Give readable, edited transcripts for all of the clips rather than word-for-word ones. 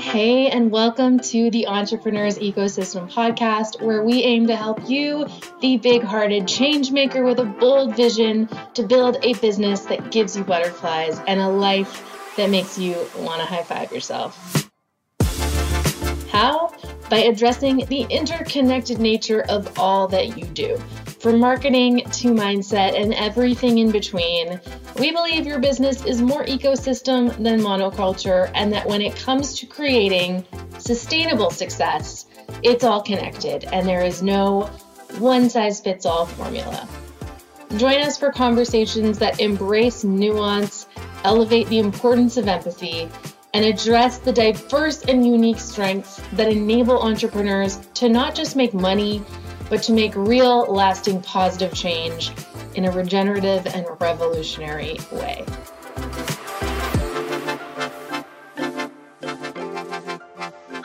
Hey, and welcome to the Entrepreneurs Ecosystem Podcast, where we aim to help you, the big-hearted change maker with a bold vision, to build a business that gives you butterflies and a life that makes you want to high-five yourself. How? By addressing the interconnected nature of all that you do. From marketing to mindset and everything in between, we believe your business is more ecosystem than monoculture, and that when it comes to creating sustainable success, it's all connected and there is no one-size-fits-all formula. Join us for conversations that embrace nuance, elevate the importance of empathy, and address the diverse and unique strengths that enable entrepreneurs to not just make money, but to make real, lasting, positive change in a regenerative and revolutionary way.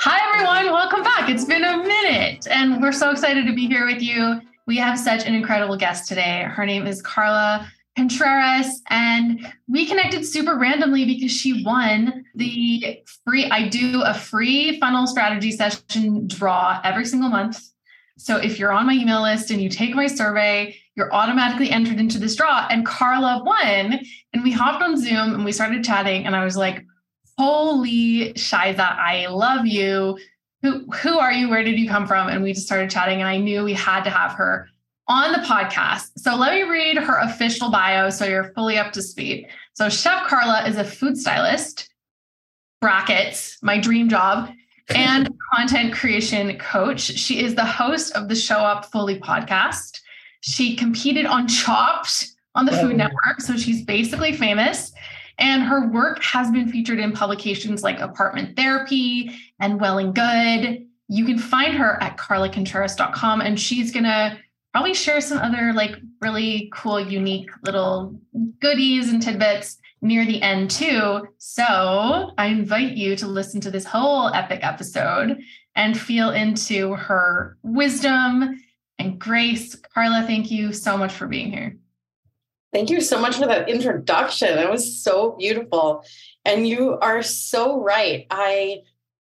Hi, everyone. Welcome back. It's been a minute, and we're so excited to be here with you. We have such an incredible guest today. Her name is Carla Contreras, and we connected super randomly because she won the free, I do a free funnel strategy session draw every single month. So if you're on my email list and you take my survey, you're automatically entered into this draw. And Carla won. And we hopped on Zoom and we started chatting. And I was like, holy shiza, I love you. Who are you? Where did you come from? And we just started chatting. And I knew we had to have her on the podcast. So let me read her official bio so you're fully up to speed. So Chef Carla is a food stylist, brackets, my dream job, and content creation coach. She is the host of the Show Up Fully podcast. She competed on Chopped on the Food Network, so she's basically famous. And her work has been featured in publications like Apartment Therapy and Well+Good. You can find her at CarlaContreras.com, and she's going to probably share some other like really cool, unique little goodies and tidbits near the end too. So I invite you to listen to this whole epic episode and feel into her wisdom and grace. Carla, thank you so much for being here. Thank you so much for that introduction. It was so beautiful. And you are so right. I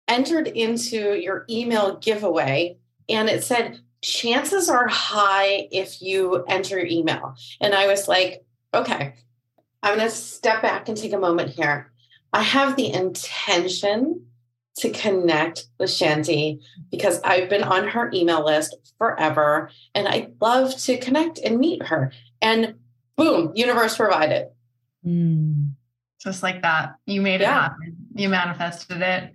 entered into your email giveaway and it said, chances are high if you enter your email. And I was like, okay, I'm going to step back and take a moment here. I have the intention to connect with Shanti because I've been on her email list forever and I'd love to connect and meet her. And boom, universe provided. Just like that. You made it happen. You manifested it.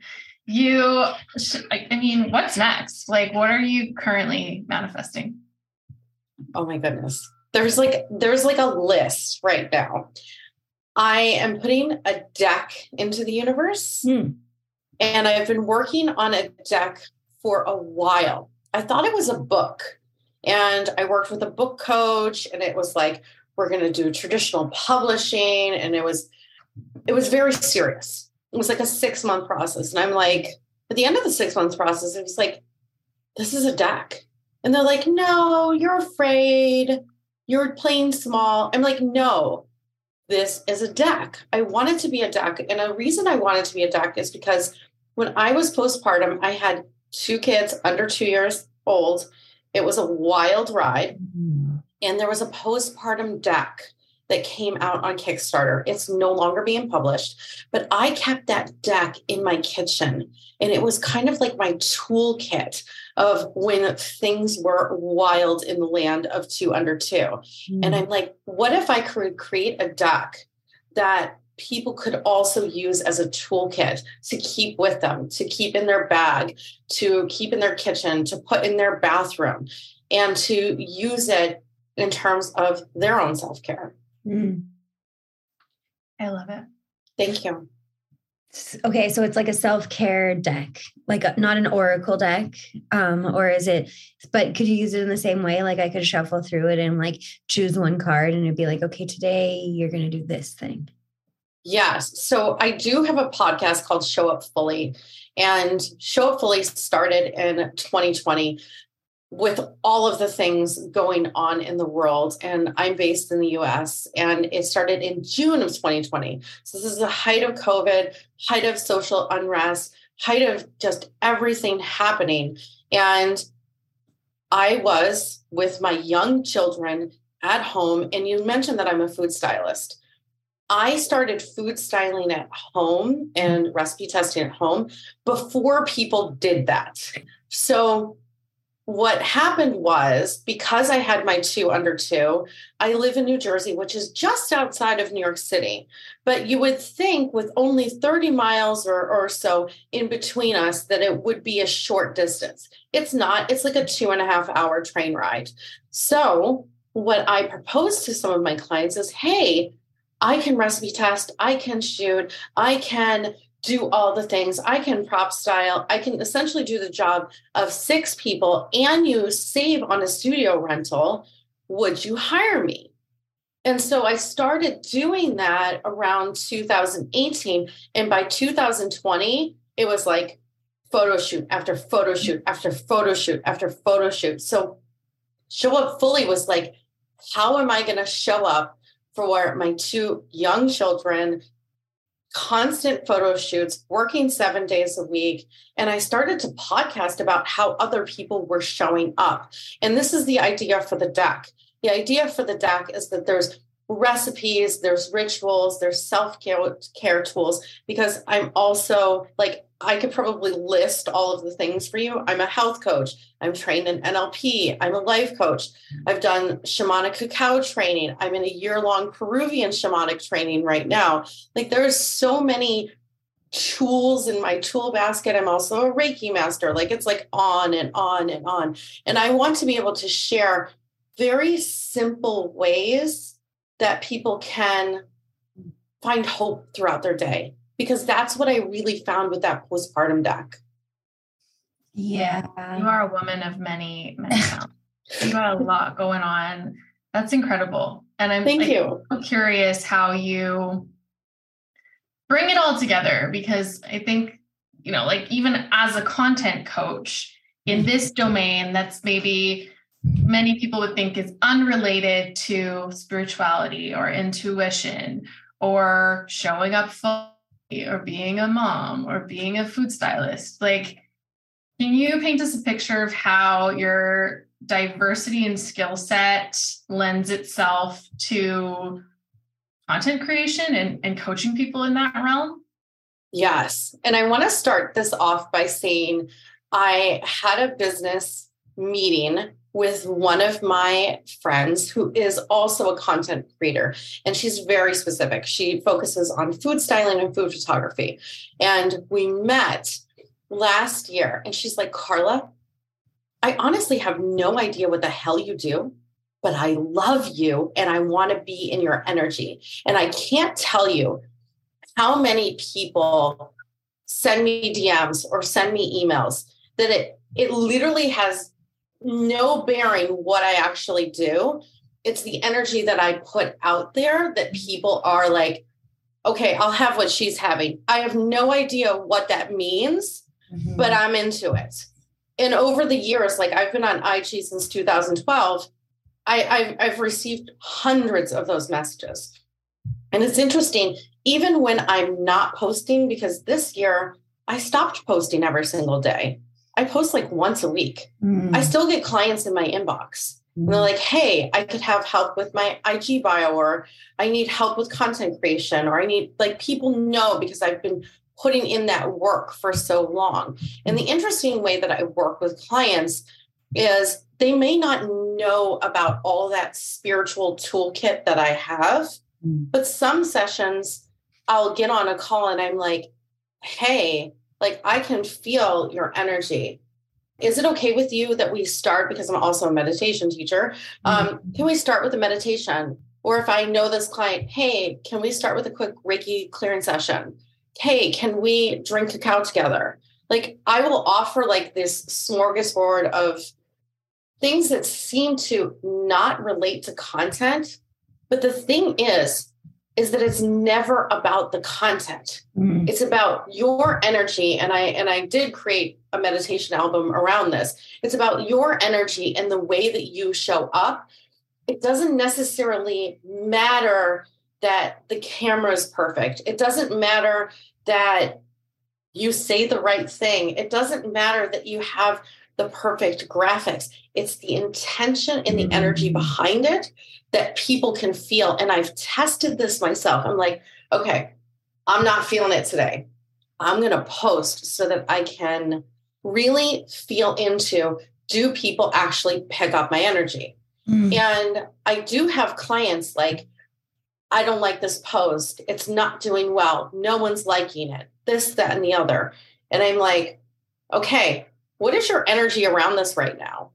What's next? Like, what are you currently manifesting? Oh my goodness. There's like a list right now. I am putting a deck into the universe and I've been working on a deck for a while. I thought it was a book and I worked with a book coach and it was like, we're going to do traditional publishing. And it was very serious. It was like a 6-month process. And I'm like, at the end of the 6 months process, it was like, this is a deck. And they're like, no, you're afraid. You're playing small. I'm like, no, this is a deck. I want it to be a deck. And a reason I want it to be a deck is because when I was postpartum, I had 2 kids under 2 years old. It was a wild ride. Mm-hmm. And there was a postpartum deck that came out on Kickstarter. It's no longer being published, but I kept that deck in my kitchen. And it was kind of like my toolkit of when things were wild in the land of 2 under 2. And I'm like, what if I could create a deck that people could also use as a toolkit to keep with them, to keep in their bag, to keep in their kitchen, to put in their bathroom, and to use it in terms of their own self-care. I love it. Thank you. Okay. So it's like a self-care deck, like not an oracle deck, or is it, but could you use it in the same way? Like I could shuffle through it and like choose one card and it'd be like, okay, today you're going to do this thing. Yes. So I do have a podcast called Show Up Fully, and Show Up Fully started in 2020 with all of the things going on in the world. And I'm based in the US, and it started in June of 2020. So this is the height of COVID, height of social unrest, height of just everything happening. And I was with my young children at home. And you mentioned that I'm a food stylist. I started food styling at home and recipe testing at home before people did that. So what happened was, because I had my two under two, I live in New Jersey, which is just outside of New York City. But you would think with only 30 miles or so in between us that it would be a short distance. It's not. It's like a 2.5-hour train ride. So what I proposed to some of my clients is, hey, I can recipe test, I can shoot, I can do all the things. I can prop style. I can essentially do the job of 6 people, and you save on a studio rental. Would you hire me? And so I started doing that around 2018. And by 2020, it was like photo shoot after photo shoot after photo shoot after photo shoot. So Show Up Fully was like, how am I going to show up for my two young children? Constant photo shoots, working 7 days a week. And I started to podcast about how other people were showing up. And this is the idea for the deck. The idea for the deck is that there's recipes, there's rituals, there's self-care tools, because I'm also like, I could probably list all of the things for you. I'm a health coach. I'm trained in NLP. I'm a life coach. I've done shamanic cacao training. I'm in a year-long Peruvian shamanic training right now. Like, there's so many tools in my tool basket. I'm also a Reiki master. Like, it's like on and on and on. And I want to be able to share very simple ways that people can find hope throughout their day, because that's what I really found with that postpartum deck. Yeah. You are a woman of many talents. You got a lot going on. That's incredible. And I'm curious how you bring it all together, because I think, you know, like even as a content coach in this domain, that's maybe many people would think is unrelated to spirituality or intuition or showing up full, or being a mom, or being a food stylist. Like, can you paint us a picture of how your diversity and skill set lends itself to content creation and coaching people in that realm? Yes. And I want to start this off by saying I had a business meeting with one of my friends who is also a content creator. And she's very specific. She focuses on food styling and food photography. And we met last year, and she's like, Carla, I honestly have no idea what the hell you do, but I love you and I want to be in your energy. And I can't tell you how many people send me DMs or send me emails that it literally has no bearing what I actually do. It's the energy that I put out there that people are like, okay, I'll have what she's having. I have no idea what that means, but I'm into it. And over the years, like I've been on IG since 2012, I've received hundreds of those messages. And it's interesting, even when I'm not posting, because this year I stopped posting every single day. I post like once a week. I still get clients in my inbox. And they're like, hey, I could have help with my IG bio, or I need help with content creation, or I need, like, people know, because I've been putting in that work for so long. And the interesting way that I work with clients is they may not know about all that spiritual toolkit that I have, but some sessions I'll get on a call and I'm like, hey, like, I can feel your energy. Is it okay with you that we start, because I'm also a meditation teacher, can we start with a meditation? Or if I know this client, hey, can we start with a quick Reiki clearing session? Hey, can we drink cacao together? Like, I will offer like this smorgasbord of things that seem to not relate to content. But the thing is, is that it's never about the content. Mm. It's about your energy. And I did create a meditation album around this. It's about your energy and the way that you show up. It doesn't necessarily matter that the camera is perfect. It doesn't matter that you say the right thing. It doesn't matter that you have the perfect graphics. It's the intention and the energy behind it that people can feel. And I've tested this myself. I'm like, okay, I'm not feeling it today. I'm going to post so that I can really feel into, do people actually pick up my energy? Mm. And I do have clients like, I don't like this post. It's not doing well. No one's liking it. This, that, and the other. And I'm like, okay, what is your energy around this right now?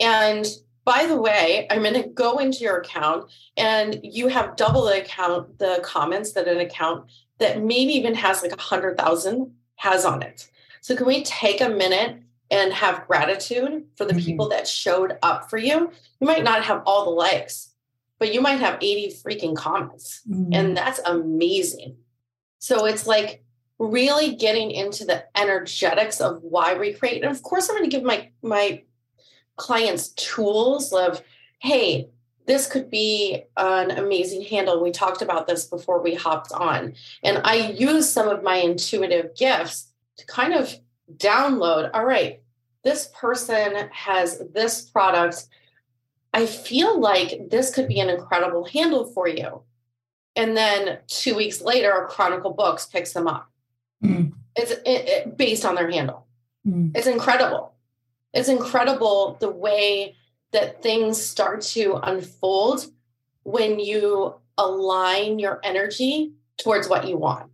And by the way, I'm going to go into your account and you have double the comments that an account that maybe even has like 100,000 has on it. So can we take a minute and have gratitude for the people that showed up for you? You might not have all the likes, but you might have 80 freaking comments. Mm-hmm. And that's amazing. So it's like really getting into the energetics of why we create. And of course, I'm going to give my clients tools of, hey, this could be an amazing handle. We talked about this before we hopped on. And I use some of my intuitive gifts to kind of download, all right, this person has this product. I feel like this could be an incredible handle for you. And then 2 weeks later, Chronicle Books picks them up. Mm. It's based on their handle. Mm. It's incredible. It's incredible the way that things start to unfold when you align your energy towards what you want.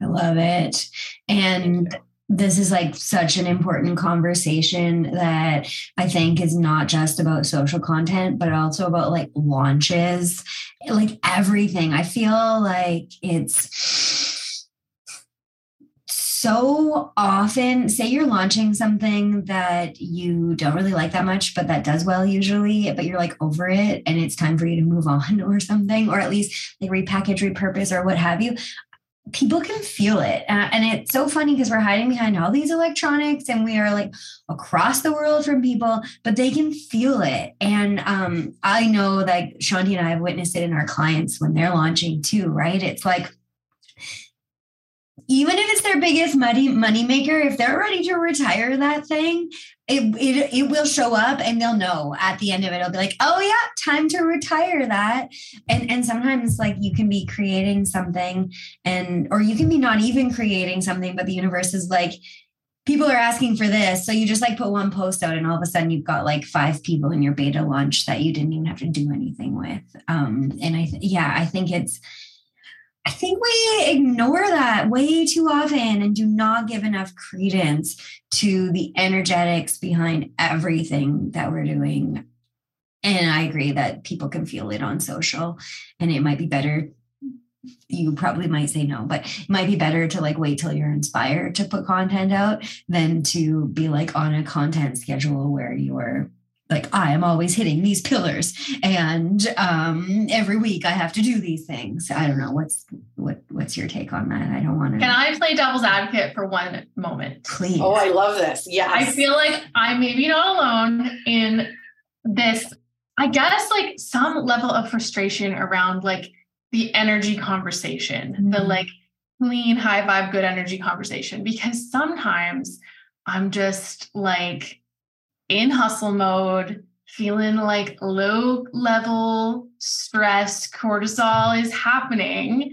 I love it. And this is like such an important conversation that I think is not just about social content, but also about like launches, like everything. I feel like it's so often, say you're launching something that you don't really like that much, but that does well usually, but you're like over it and it's time for you to move on or something, or at least like repackage, repurpose, or what have you. People can feel it. And it's so funny because we're hiding behind all these electronics and we are like across the world from people, but they can feel it. And I know that Shanti and I have witnessed it in our clients when they're launching too, right? It's like, even if it's their biggest moneymaker, if they're ready to retire that thing, it will show up and they'll know at the end of it. It'll be like, oh yeah, time to retire that. And sometimes like you can be creating something or you can be not even creating something, but the universe is like, people are asking for this. So you just like put one post out and all of a sudden you've got like 5 people in your beta launch that you didn't even have to do anything with. I think we ignore that way too often and do not give enough credence to the energetics behind everything that we're doing. And I agree that people can feel it on social, and it might be better. You probably might say no, but it might be better to like wait till you're inspired to put content out than to be like on a content schedule where you're like, I am always hitting these pillars and every week I have to do these things. I don't know. What's your take on that? I don't want to. Can I play devil's advocate for one moment? Please. Oh, I love this. Yes. I feel like I may be not alone in this, I guess, like some level of frustration around like the energy conversation, the like clean, high vibe, good energy conversation, because sometimes I'm just like, in hustle mode, feeling like low level stress, cortisol is happening.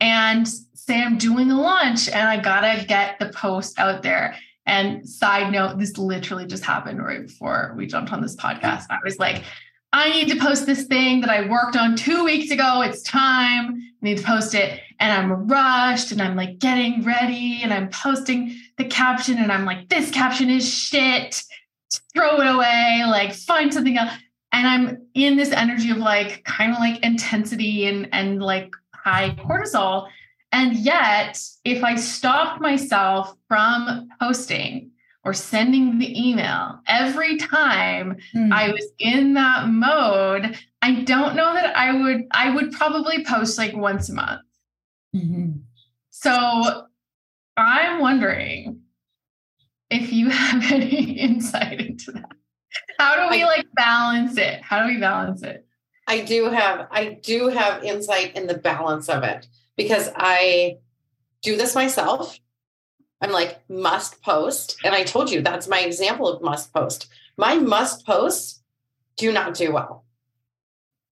And say I'm doing a launch and I gotta get the post out there. And side note, this literally just happened right before we jumped on this podcast. I was like, I need to post this thing that I worked on 2 weeks ago. It's time. I need to post it. And I'm rushed and I'm like getting ready and I'm posting the caption and I'm like, this caption is shit. Throw it away, like find something else. And I'm in this energy of like, kind of like intensity and like high cortisol. And yet if I stopped myself from posting or sending the email every time I was in that mode, I don't know that I would probably post like once a month. Mm-hmm. So I'm wondering if you have any insight into that. How do we balance it? How do we balance it? I do have insight in the balance of it because I do this myself. I'm like, must post. And I told you, that's my example of must post. My must posts do not do well.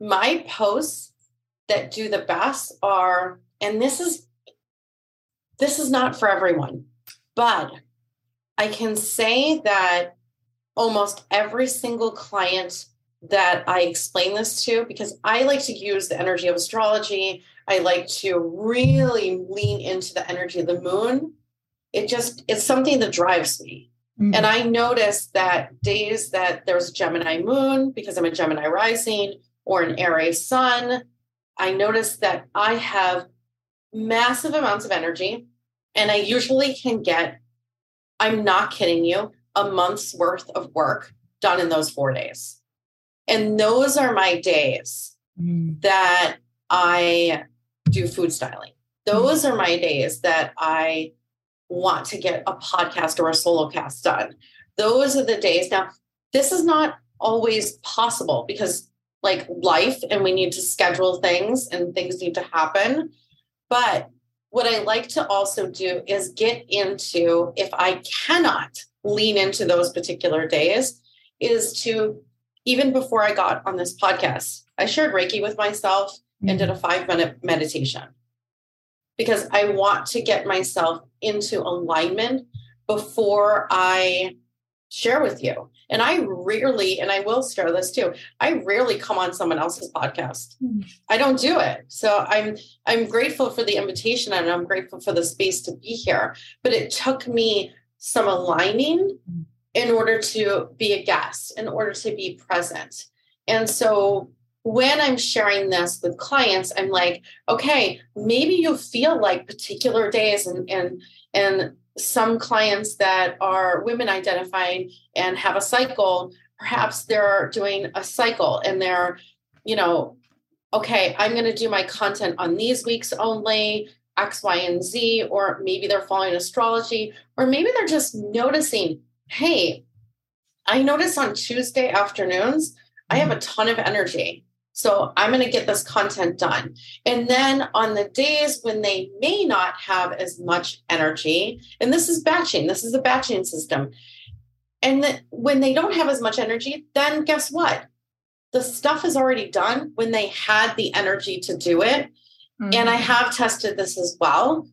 My posts that do the best are, and this is not for everyone, but I can say that almost every single client that I explain this to, because I like to use the energy of astrology. I like to really lean into the energy of the moon. It's something that drives me. Mm-hmm. And I noticed that days that there's a Gemini moon, because I'm a Gemini rising or an Aries sun, I noticed that I have massive amounts of energy. And I usually can get, I'm not kidding you, a month's worth of work done in those 4 days. And those are my days that I do food styling. Those are my days that I want to get a podcast or a solo cast done. Those are the days. Now, this is not always possible because like life and we need to schedule things and things need to happen. But what I like to also do is get into, if I cannot lean into those particular days, is to, even before I got on this podcast, I shared Reiki with myself and did a 5-minute meditation because I want to get myself into alignment before I share with you. And I rarely, and I will share this too, I rarely come on someone else's podcast. I don't do it. So I'm grateful for the invitation and I'm grateful for the space to be here, but it took me some aligning in order to be a guest, in order to be present. And so when I'm sharing this with clients, I'm like, okay, maybe you feel like particular days and some clients that are women identifying and have a cycle, perhaps they're doing a cycle and they're, you know, okay, I'm going to do my content on these weeks only, X, Y, and Z, or maybe they're following astrology, or maybe they're just noticing, hey, I noticed on Tuesday afternoons, I have a ton of energy. So I'm going to get this content done. And then on the days when they may not have as much energy, and this is batching, this is a batching system. And when they don't have as much energy, then guess what? The stuff is already done when they had the energy to do it. Mm-hmm. And I have tested this as well.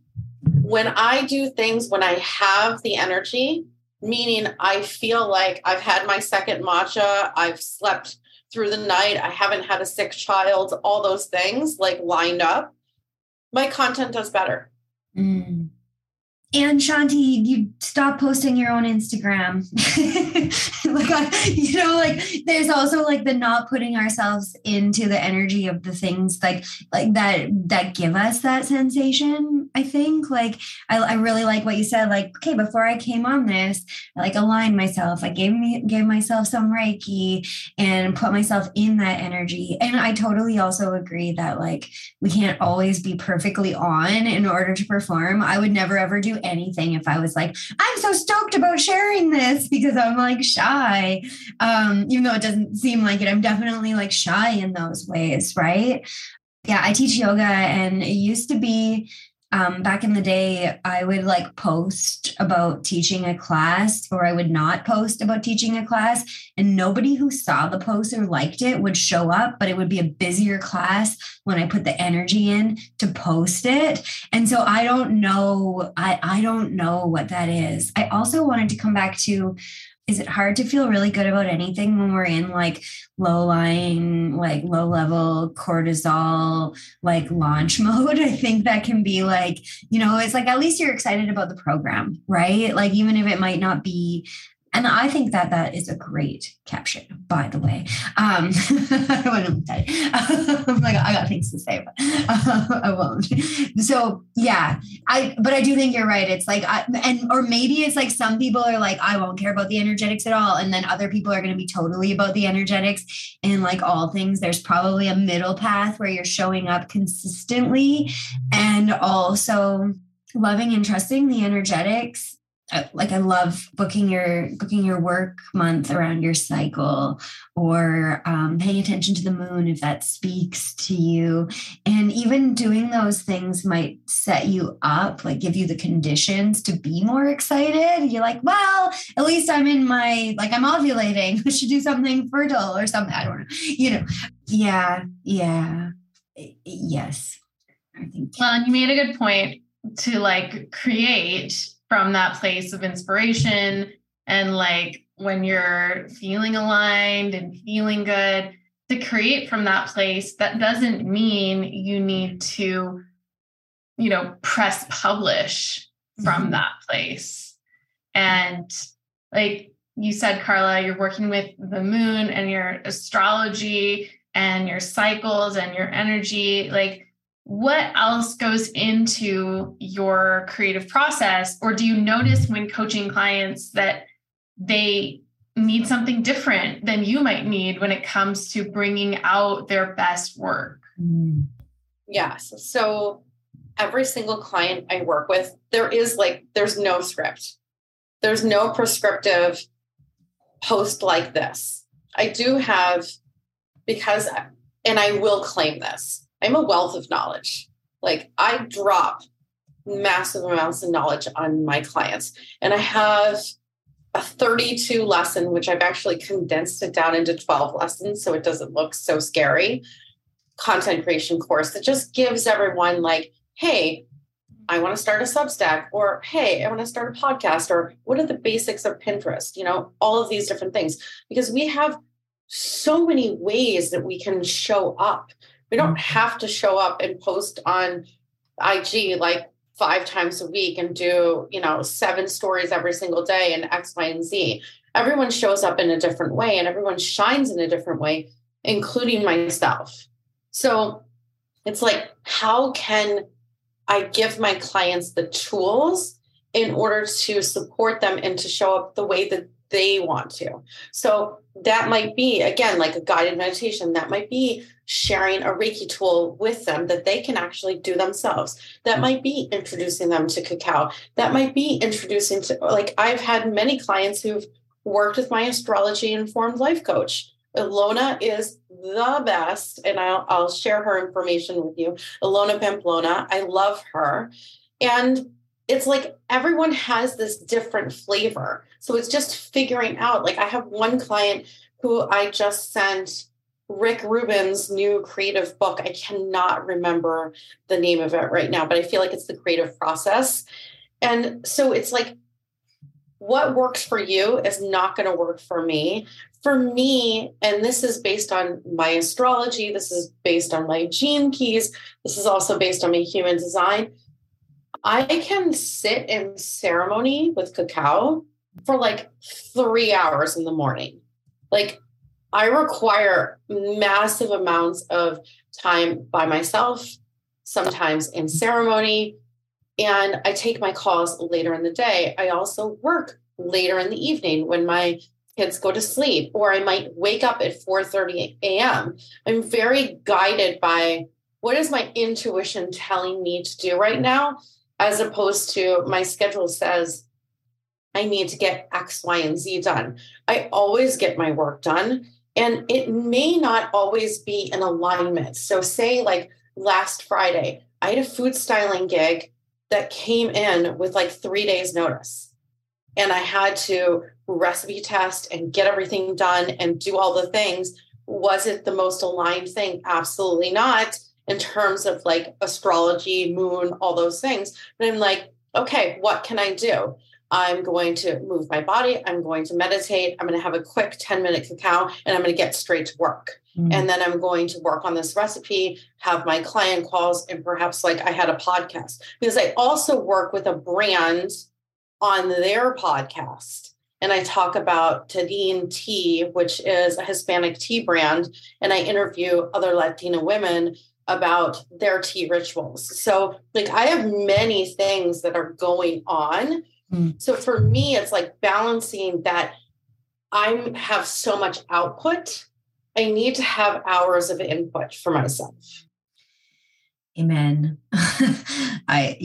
When I do things, when I have the energy, meaning I feel like I've had my second matcha, I've slept through the night, I haven't had a sick child, all those things like lined up, my content does better. Mm. And Shanti, you stop posting your own Instagram. There's also like the not putting ourselves into the energy of the things like that give us that sensation. I think I really like what you said. Like, okay, before I came on this, I aligned myself. I gave myself some Reiki and put myself in that energy. And I totally also agree that we can't always be perfectly on in order to perform. I would never ever do anything if I was like, I'm so stoked about sharing this because I'm shy. Even though it doesn't seem like it, I'm definitely shy in those ways. Right. Yeah. I teach yoga and it used to be, back in the day, I would post about teaching a class or I would not post about teaching a class, and nobody who saw the post or liked it would show up, but it would be a busier class when I put the energy in to post it. And so I don't know. I don't know what that is. I also wanted to come back to, is it hard to feel really good about anything when we're in low-lying, low-level cortisol, launch mode? I think that can be it's at least you're excited about the program, right? Even if it might not be And I think that that is a great caption, by the way. I wouldn't say it. I got things to say, but I won't. So yeah, but I do think you're right. It's like, or maybe it's like some people are like, I won't care about the energetics at all. And then other people are going to be totally about the energetics, and like all things, there's probably a middle path where you're showing up consistently and also loving and trusting the energetics. Like I love booking your work month around your cycle, or paying attention to the moon if that speaks to you. And even doing those things might set you up, like give you the conditions to be more excited. You're like, well, at least I'm in my, like I'm ovulating. I should do something fertile or something. I don't know. Yeah. Yes. I think. Well, and you made a good point to like create from that place of inspiration, and like when you're feeling aligned and feeling good, to create from that place. That doesn't mean you need to, press publish from that place. And like you said, Carla, you're working with the moon and your astrology and your cycles and your energy, like what else goes into your creative process? Or do you notice when coaching clients that they need something different than you might need when it comes to bringing out their best work? Yes. So every single client I work with, there's no script. There's no prescriptive post like this. I do have, and I will claim this, I'm a wealth of knowledge. Like I drop massive amounts of knowledge on my clients, and I have a 32 lesson, which I've actually condensed it down into 12 lessons. So it doesn't look so scary, content creation course that just gives everyone like, hey, I want to start a Substack, or hey, I want to start a podcast, or what are the basics of Pinterest? All of these different things, because we have so many ways that we can show up. We don't have to show up and post on IG like 5 times a week and do, 7 stories every single day and X, Y, and Z. Everyone shows up in a different way and everyone shines in a different way, including myself. So it's like, how can I give my clients the tools in order to support them and to show up the way that they want to? So that might be, again, like a guided meditation. That might be sharing a Reiki tool with them that they can actually do themselves. That might be introducing them to cacao. That might be introducing to, like, I've had many clients who've worked with my astrology-informed life coach. Ilona is the best, and I'll share her information with you. Ilona Pamplona, I love her. And it's like everyone has this different flavor. So it's just figuring out, like I have one client who I just sent Rick Rubin's new creative book. I cannot remember the name of it right now, but I feel like it's The Creative Process. And so it's like, what works for you is not going to work for me. For me, and this is based on my astrology, this is based on my gene keys, this is also based on my human design. I can sit in ceremony with cacao for like 3 hours in the morning. Like I require massive amounts of time by myself, sometimes in ceremony. And I take my calls later in the day. I also work later in the evening when my kids go to sleep, or I might wake up at 4:30 a.m. I'm very guided by what is my intuition telling me to do right now, as opposed to my schedule says, I need to get X, Y, and Z done. I always get my work done, and it may not always be in alignment. So say like last Friday, I had a food styling gig that came in with like 3 days notice, and I had to recipe test and get everything done and do all the things. Was it the most aligned thing? Absolutely not. In terms of like astrology, moon, all those things. But I'm like, okay, what can I do? I'm going to move my body. I'm going to meditate. I'm going to have a quick 10-minute cacao, and I'm going to get straight to work. Mm-hmm. And then I'm going to work on this recipe, have my client calls, and perhaps like I had a podcast, because I also work with a brand on their podcast. and I talk about Tadin Tea, which is a Hispanic tea brand, and I interview other Latina women about their tea rituals. So like I have many things that are going on. So for me, it's like balancing that I have so much output. I need to have hours of input for myself. Amen. I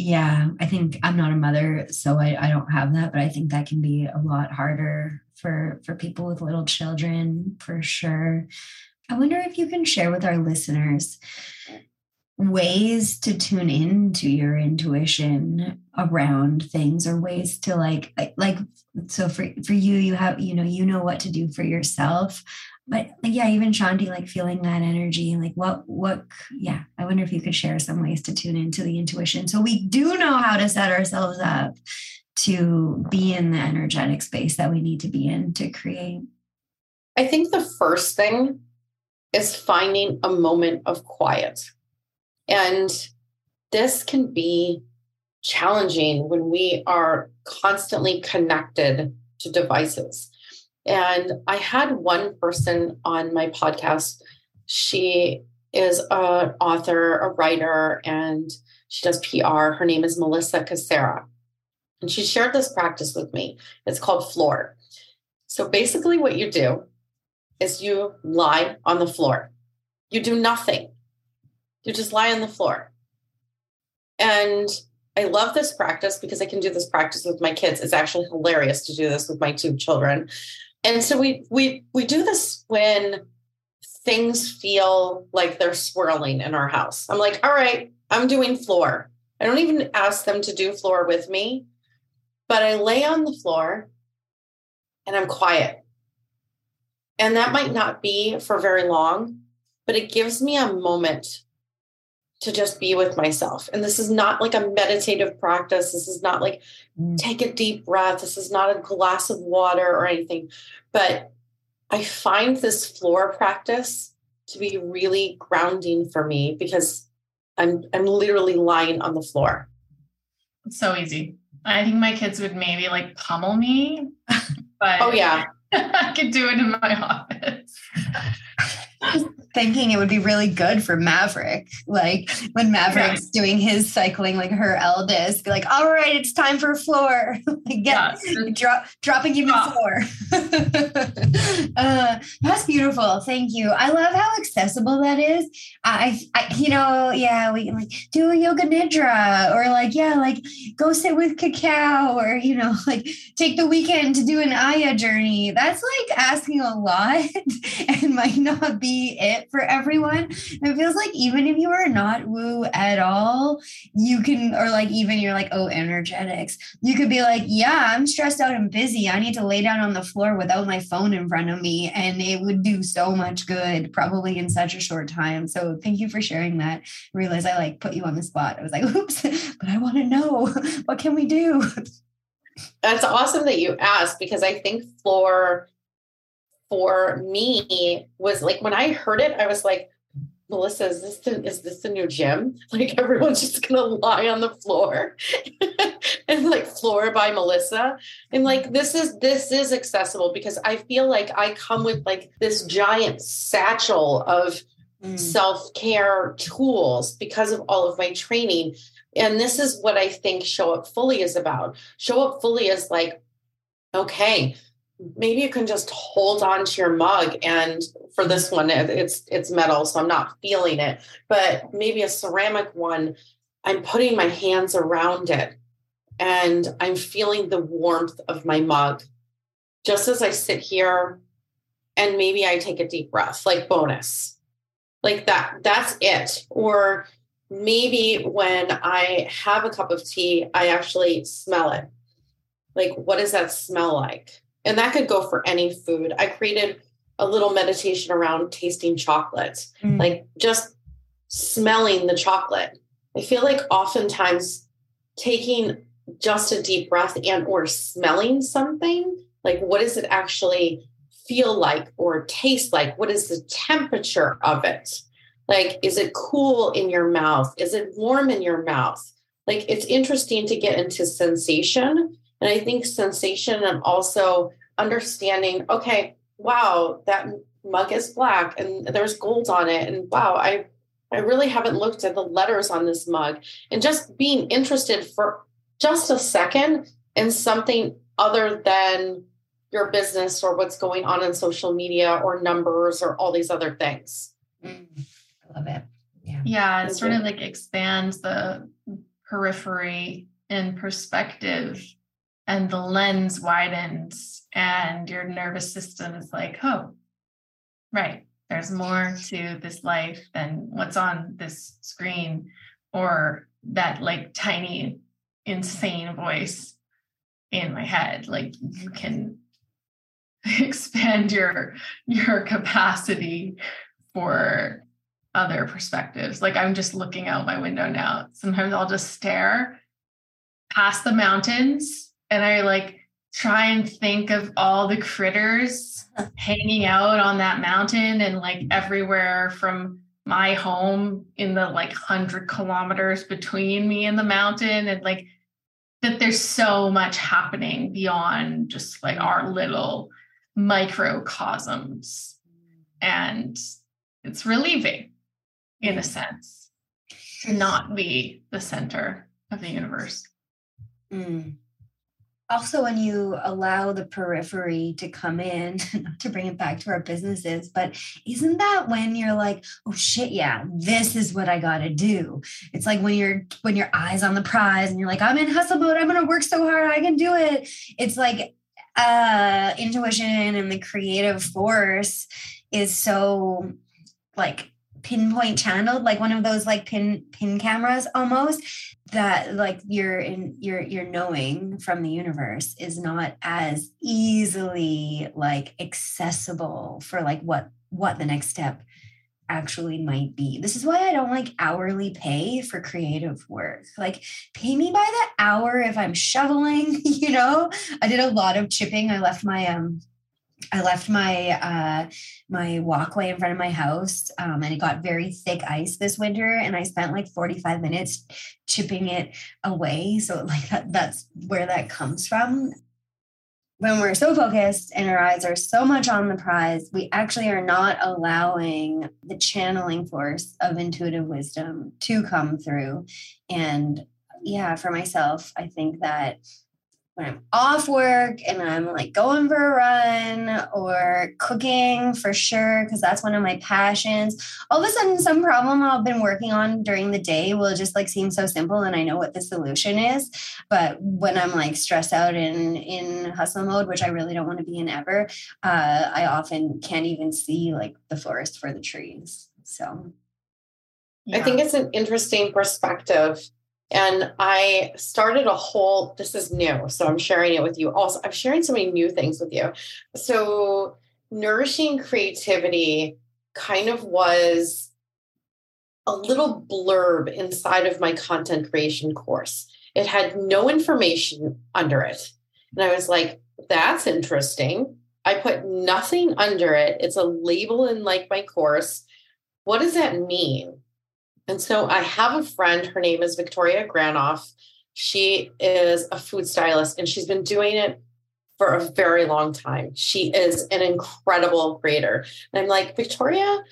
think I'm not a mother, so I don't have that, but I think that can be a lot harder for people with little children, for sure. I wonder if you can share with our listeners ways to tune into your intuition around things, or ways to like, so for you, you have, you know what to do for yourself, but even Shanti, like feeling that energy, like what, I wonder if you could share some ways to tune into the intuition. So we do know how to set ourselves up to be in the energetic space that we need to be in to create. I think the first thing is finding a moment of quiet. And this can be challenging when we are constantly connected to devices. And I had one person on my podcast. She is an author, a writer, and she does PR. Her name is Melissa Casara. And she shared this practice with me. It's called floor. So basically what you do is you lie on the floor. You do nothing. You just lie on the floor. And I love this practice because I can do this practice with my kids. It's actually hilarious to do this with my two children. And so we do this when things feel like they're swirling in our house. I'm like, all right, I'm doing floor. I don't even ask them to do floor with me, but I lay on the floor and I'm quiet. And that might not be for very long, but it gives me a moment to just be with myself. And this is not like a meditative practice. This is not like take a deep breath. This is not a glass of water or anything. But I find this floor practice to be really grounding for me because I'm literally lying on the floor. It's so easy. I think my kids would maybe like pummel me, but oh yeah, I could do it in my office. Thinking it would be really good for Maverick. Like when Maverick's doing his cycling, like her eldest, be like, all right, it's time for floor. Dropping you before. That's beautiful. Thank you. I love how accessible that is. I we can like do a yoga nidra or like go sit with cacao or, like take the weekend to do an Aya journey. That's like asking a lot and might not be it for everyone. It feels like even if you are not woo at all, you can, or like even you're like, oh, energetics, you could be like, yeah, I'm stressed out and busy. I need to lay down on the floor without my phone in front of me. And it would do so much good probably in such a short time. So thank you for sharing that. I realize I like put you on the spot. I was like, oops, but I want to know, what can we do? That's awesome that you asked, because I think for me was like, when I heard it, I was like, Melissa, is this the new gym? Like everyone's just going to lie on the floor and like floor by Melissa. And like, this is accessible because I feel like I come with like this giant satchel of self-care tools because of all of my training. And this is what I think Show Up Fully is about. Show Up Fully is like, okay, maybe you can just hold on to your mug. And for this one, it's metal, so I'm not feeling it, but maybe a ceramic one, I'm putting my hands around it and I'm feeling the warmth of my mug just as I sit here. And maybe I take a deep breath, like bonus, like that, that's it. Or maybe when I have a cup of tea, I actually smell it. Like, what does that smell like? And that could go for any food. I created a little meditation around tasting chocolate, like just smelling the chocolate. I feel like oftentimes taking just a deep breath and or smelling something, like what does it actually feel like or taste like? What is the temperature of it? Like, is it cool in your mouth? Is it warm in your mouth? Like, it's interesting to get into sensation. And I think sensation and also understanding, okay, wow, that mug is black and there's gold on it. And wow, I really haven't looked at the letters on this mug. And just being interested for just a second in something other than your business or what's going on in social media or numbers or all these other things. Mm, I love it. Yeah. Yeah. And sort of like expands the periphery and perspective, and the lens widens, and your nervous system is like, oh, right. There's more to this life than what's on this screen or that like tiny, insane voice in my head. Like you can expand your capacity for other perspectives. Like I'm just looking out my window now. Sometimes I'll just stare past the mountains and I like try and think of all the critters hanging out on that mountain, and like everywhere from my home in the like 100 kilometers between me and the mountain, and like that there's so much happening beyond just like our little microcosms. And it's relieving in a sense to not be the center of the universe. Mm. Also, when you allow the periphery to come in, not to bring it back to our businesses, but isn't that when you're like, oh shit, yeah, this is what I got to do. It's like when your eyes on the prize and you're like, I'm in hustle mode. I'm going to work so hard. I can do it. It's like intuition and the creative force is so like pinpoint channeled, like one of those like pin cameras almost. That like your knowing from the universe is not as easily like accessible for like what the next step actually might be. This is why I don't like hourly pay for creative work. Like pay me by the hour if I'm shoveling, you know. I did a lot of chipping. I left my my walkway in front of my house, and it got very thick ice this winter. And I spent like 45 minutes chipping it away. So like that's where that comes from. When we're so focused and our eyes are so much on the prize, we actually are not allowing the channeling force of intuitive wisdom to come through. And yeah, for myself, I think that when I'm off work and I'm like going for a run or cooking for sure, because that's one of my passions, all of a sudden some problem I've been working on during the day will just like seem so simple and I know what the solution is. But when I'm like stressed out in hustle mode, which I really don't want to be in ever, I often can't even see like the forest for the trees. So yeah. I think it's an interesting perspective. And I started a whole, this is new, so I'm sharing it with you also. I'm sharing so many new things with you. So Nourishing Creativity kind of was a little blurb inside of my content creation course. It had no information under it. And I was like, that's interesting. I put nothing under it. It's a label in like my course. What does that mean? And so I have a friend, her name is Victoria Granoff. She is a food stylist and she's been doing it for a very long time. She is an incredible creator. And I'm like, Victoria,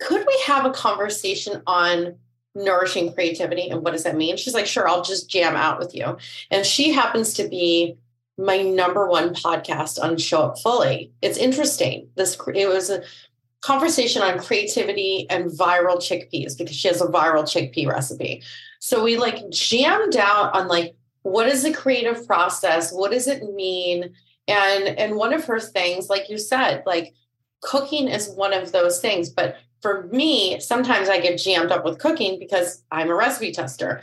could we have a conversation on nourishing creativity and what does that mean? She's like, sure, I'll just jam out with you. And she happens to be my number one podcast on Show Up Fully. It's interesting. It was a conversation on creativity and viral chickpeas because she has a viral chickpea recipe. So we like jammed out on like, what is the creative process? What does it mean? And one of her things, like you said, like cooking is one of those things. But for me, sometimes I get jammed up with cooking because I'm a recipe tester.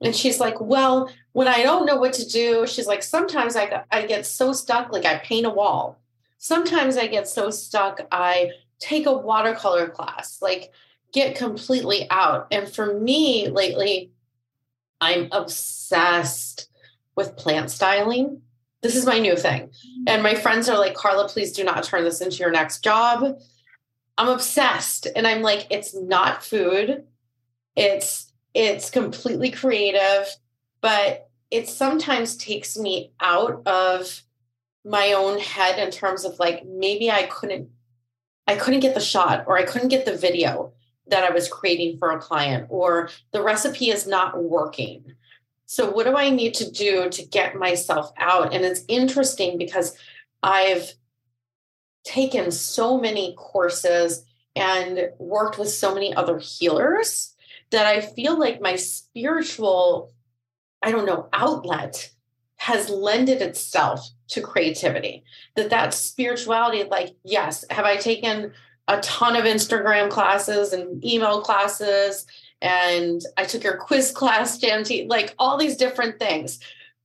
And she's like, well, when I don't know what to do, she's like, sometimes I get so stuck, like I paint a wall. Sometimes I get so stuck, I take a watercolor class, like get completely out. And for me lately, I'm obsessed with plant styling. This is my new thing. And my friends are like, Carla, please do not turn this into your next job. I'm obsessed. And I'm like, it's not food. It's completely creative, but it sometimes takes me out of my own head in terms of like, maybe I couldn't get the shot, or I couldn't get the video that I was creating for a client, or the recipe is not working. So what do I need to do to get myself out? And it's interesting because I've taken so many courses and worked with so many other healers that I feel like my spiritual, outlet has lended itself to creativity, that spirituality, like, yes, have I taken a ton of Instagram classes and email classes, and I took your quiz class, Chanty, like all these different things.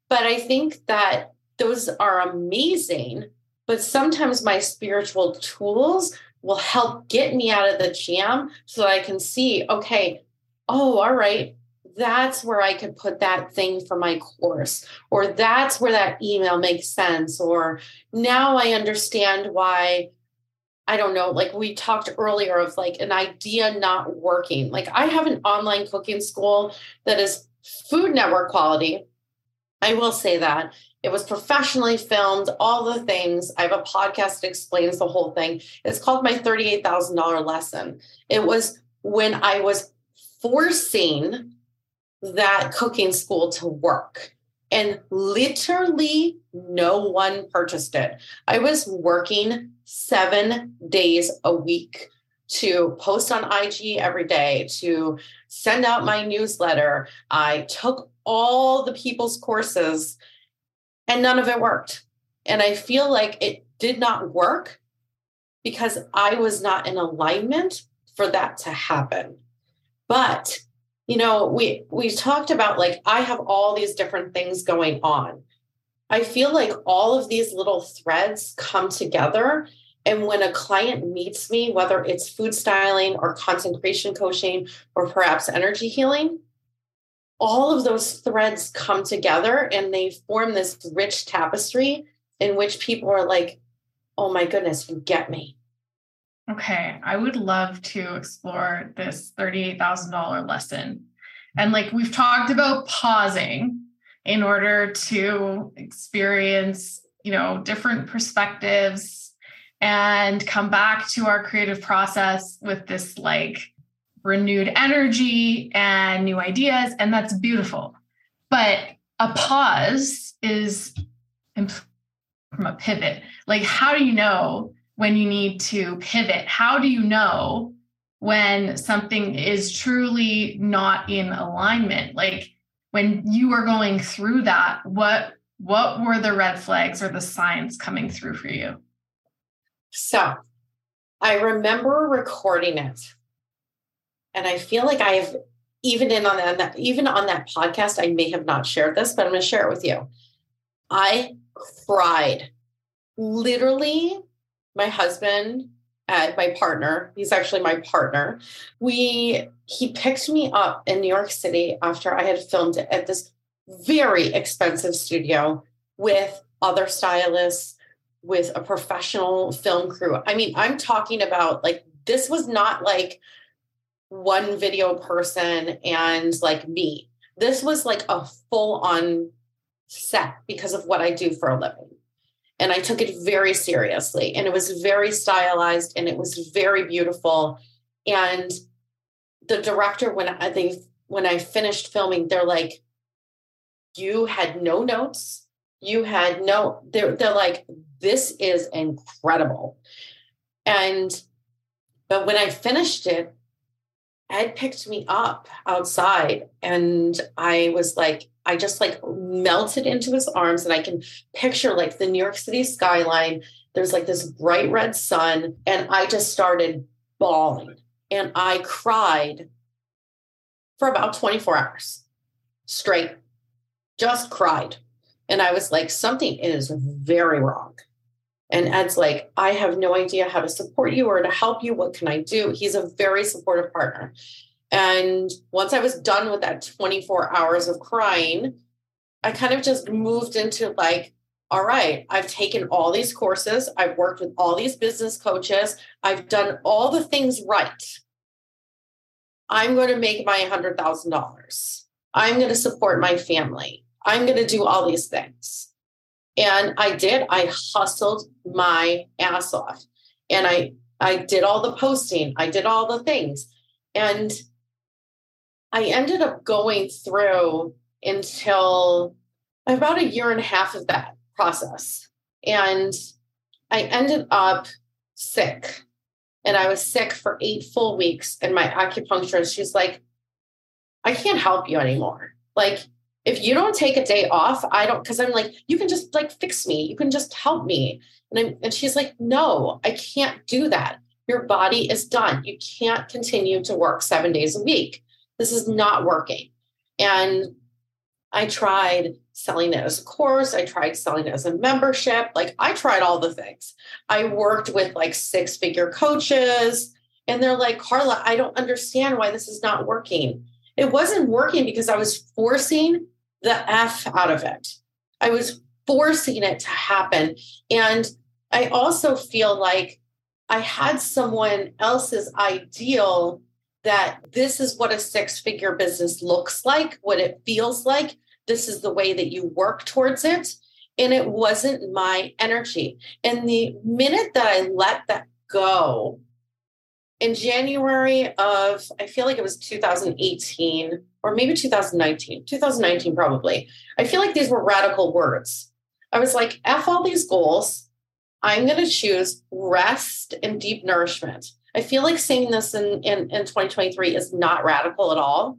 But I think that those are amazing, but sometimes my spiritual tools will help get me out of the jam so that I can see, okay, oh, all right, that's where I could put that thing for my course, or that's where that email makes sense, or now I understand why, like we talked earlier of like an idea not working. Like I have an online cooking school that is Food Network quality. I will say that. It was professionally filmed, all the things. I have a podcast that explains the whole thing. It's called My $38,000 Lesson. It was when I was forcing that cooking school to work, and literally no one purchased it. I was working 7 days a week to post on IG every day, to send out my newsletter. I took all the people's courses and none of it worked. And I feel like it did not work because I was not in alignment for that to happen. But, you know, we talked about like, I have all these different things going on. I feel like all of these little threads come together. And when a client meets me, whether it's food styling or content creation coaching, or perhaps energy healing, all of those threads come together and they form this rich tapestry in which people are like, oh my goodness, you get me. Okay. I would love to explore this $38,000 lesson. And like we've talked about pausing in order to experience, you know, different perspectives and come back to our creative process with this like renewed energy and new ideas. And that's beautiful. But a pause is from a pivot. Like, how do you know when you need to pivot? How do you know when something is truly not in alignment? Like when you were going through that, what were the red flags or the signs coming through for you? So I remember recording it. And I feel like I've even on that podcast, I may have not shared this, but I'm going to share it with you. I cried. Literally, my husband and my partner, he's actually my partner. He picked me up in New York City after I had filmed it at this very expensive studio with other stylists, with a professional film crew. I mean, I'm talking about like, this was not like one video person and like me. This was like a full on set because of what I do for a living. And I took it very seriously, and it was very stylized, and it was very beautiful. And the director, when I finished filming, they're like, you had no notes. They're like, this is incredible. But when I finished it, Ed picked me up outside, and I was like, I just like melted into his arms, and I can picture like the New York City skyline. There's like this bright red sun, and I just started bawling, and I cried for about 24 hours straight, just cried. And I was like, something is very wrong. And Ed's like, I have no idea how to support you or to help you. What can I do? He's a very supportive partner. And once I was done with that 24 hours of crying, I kind of just moved into like, all right, I've taken all these courses. I've worked with all these business coaches. I've done all the things right. I'm going to make my $100,000. I'm going to support my family. I'm going to do all these things. And I did. I hustled my ass off, and I did all the posting. I did all the things. And I ended up going through until about a year and a half of that process. And I ended up sick, and I was sick for 8 full weeks. And my acupuncturist, she's like, I can't help you anymore. Like, if you don't take a day off, because I'm like, you can just like fix me. You can just help me. And she's like, no, I can't do that. Your body is done. You can't continue to work 7 days a week. This is not working. And I tried selling it as a course. I tried selling it as a membership. Like, I tried all the things. I worked with like 6-figure coaches, and they're like, Carla, I don't understand why this is not working. It wasn't working because I was forcing the F out of it. I was forcing it to happen. And I also feel like I had someone else's ideal that this is what a 6-figure business looks like, what it feels like. This is the way that you work towards it. And it wasn't my energy. And the minute that I let that go, in January of, I feel like it was 2018 or maybe 2019 probably. I feel like these were radical words. I was like, F all these goals. I'm going to choose rest and deep nourishment. I feel like saying this in 2023 is not radical at all.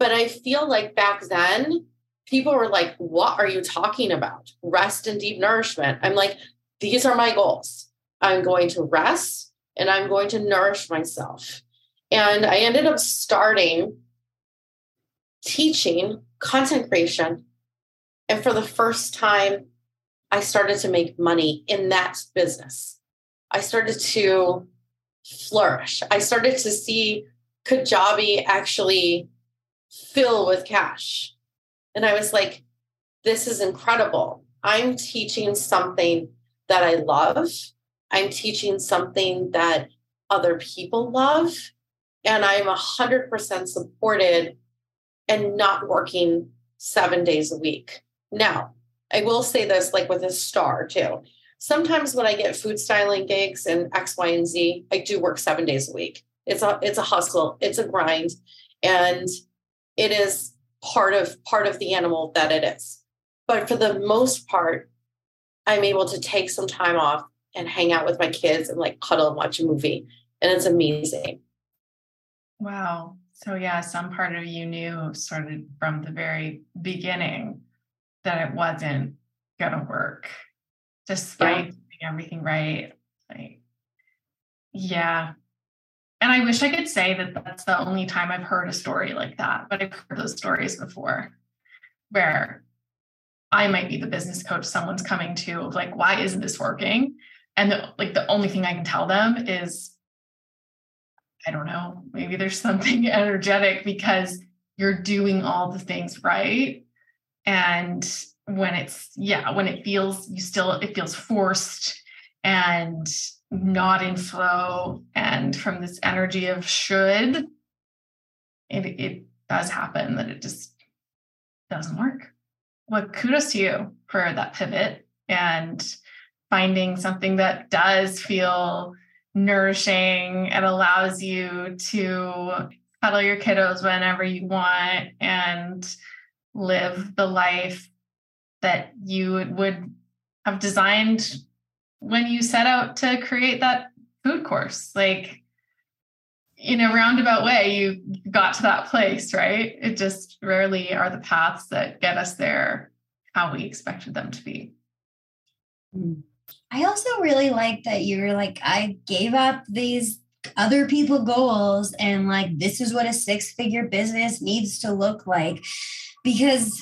But I feel like back then, people were like, what are you talking about? Rest and deep nourishment. I'm like, these are my goals. I'm going to rest and I'm going to nourish myself. And I ended up starting teaching content creation. And for the first time, I started to make money in that business. I started to flourish. I started to see Kajabi actually fill with cash. And I was like, this is incredible. I'm teaching something that I love. I'm teaching something that other people love. And I'm 100% supported and not working 7 days a week. Now, I will say this like with a star too. Sometimes when I get food styling gigs and X, Y, and Z, I do work 7 days a week. It's a hustle. It's a grind. And it is part of the animal that it is. But for the most part, I'm able to take some time off and hang out with my kids and like cuddle and watch a movie. And it's amazing. Wow. So yeah, some part of you knew sort of from the very beginning that it wasn't going to work, despite doing everything right. Like, yeah. And I wish I could say that that's the only time I've heard a story like that, but I've heard those stories before where I might be the business coach someone's coming to of like, why isn't this working? And the only thing I can tell them is, I don't know, maybe there's something energetic because you're doing all the things right. And it feels forced and not in flow, and from this energy of should, it does happen that it just doesn't work. Well, kudos to you for that pivot and finding something that does feel nourishing and allows you to cuddle your kiddos whenever you want and live the life that you would have designed when you set out to create that food course. Like, in a roundabout way, you got to that place, right? It just rarely are the paths that get us there how we expected them to be. I also really like that you were like, I gave up these other people goals and like, this is what a 6-figure business needs to look like, because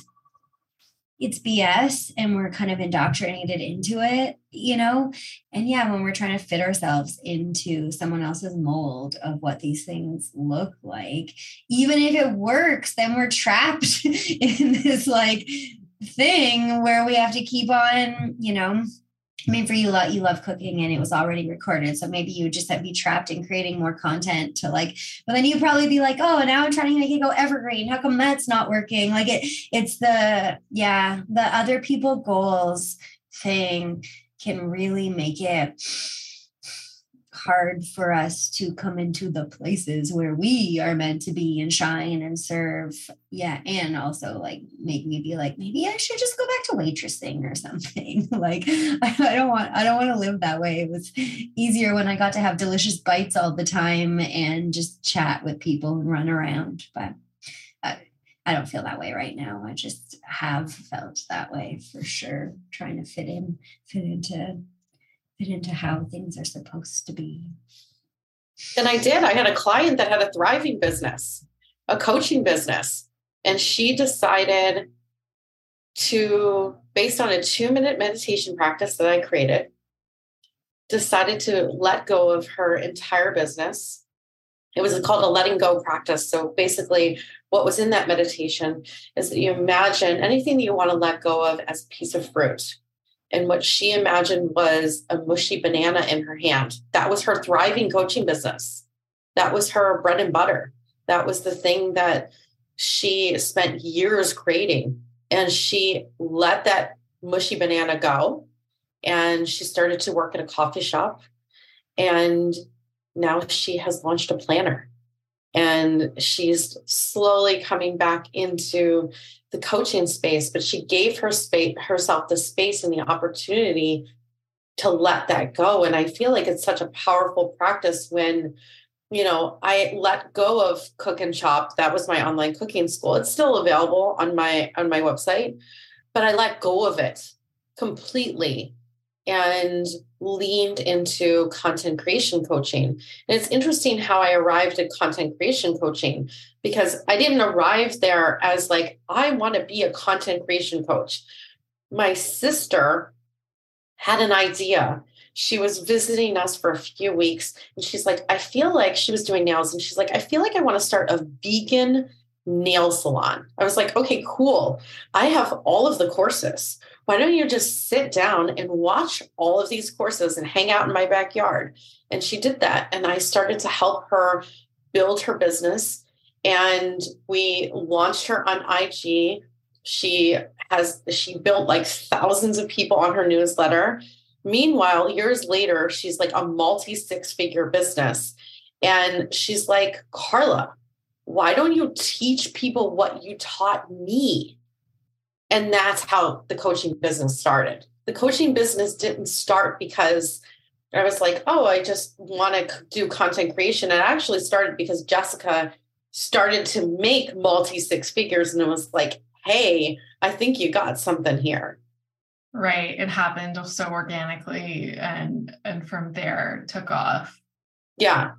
it's BS and we're kind of indoctrinated into it, you know? And yeah, when we're trying to fit ourselves into someone else's mold of what these things look like, even if it works, then we're trapped in this like thing where we have to keep on, you know, I mean, for you love cooking and it was already recorded. So maybe you would just be trapped in creating more content to like, but then you'd probably be like, oh, now I'm trying to make it go evergreen. How come that's not working? Like it's the other people goals thing can really make it hard for us to come into the places where we are meant to be and shine and serve. Yeah. And also like make me be like, maybe I should just go back to waitressing or something. Like, I don't want to live that way. It was easier when I got to have delicious bites all the time and just chat with people and run around. But I don't feel that way right now. I just have felt that way for sure. Trying to fit into how things are supposed to be. And I did. I had a client that had a thriving business, a coaching business, and she decided to, based on a 2-minute meditation practice that I created, decided to let go of her entire business. It was called a letting go practice. So basically what was in that meditation is that you imagine anything that you want to let go of as a piece of fruit. And what she imagined was a mushy banana in her hand. That was her thriving coaching business. That was her bread and butter. That was the thing that she spent years creating. And she let that mushy banana go. And she started to work at a coffee shop. And now she has launched a planner. And she's slowly coming back into the coaching space, but she gave herself the space and the opportunity to let that go. And I feel like it's such a powerful practice when, you know, I let go of Cook and Chop. That was my online cooking school. It's still available on my website, but I let go of it completely and leaned into content creation coaching. And it's interesting how I arrived at content creation coaching, because I didn't arrive there as like, I want to be a content creation coach. My sister had an idea. She was visiting us for a few weeks and she's like, I feel like she was doing nails. And she's like, I feel like I want to start a vegan nail salon. I was like, okay, cool. I have all of the courses. Why don't you just sit down and watch all of these courses and hang out in my backyard? And she did that. And I started to help her build her business. And we launched her on IG. She built like thousands of people on her newsletter. Meanwhile, years later, she's like a multi-six-figure business. And she's like, Carla, why don't you teach people what you taught me? And that's how the coaching business started. The coaching business didn't start because I was like, oh, I just want to do content creation. And it actually started because Jessica started to make multi-six figures and it was like, hey, I think you got something here. Right. It happened so organically and from there took off. Yeah.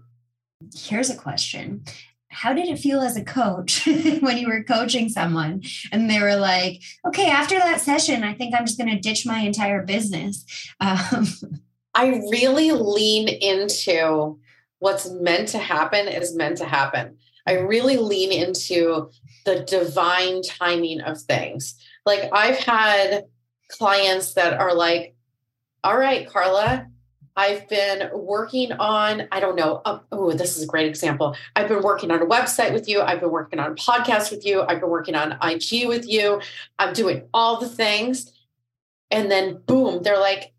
Here's a question. How did it feel as a coach when you were coaching someone and they were like, okay, after that session, I think I'm just going to ditch my entire business? I really lean into what's meant to happen is meant to happen. I really lean into the divine timing of things. Like I've had clients that are like, all right, Carla, I've been working on, I don't know. Oh, this is a great example. I've been working on a website with you. I've been working on a podcast with you. I've been working on IG with you. I'm doing all the things. And then boom, they're like,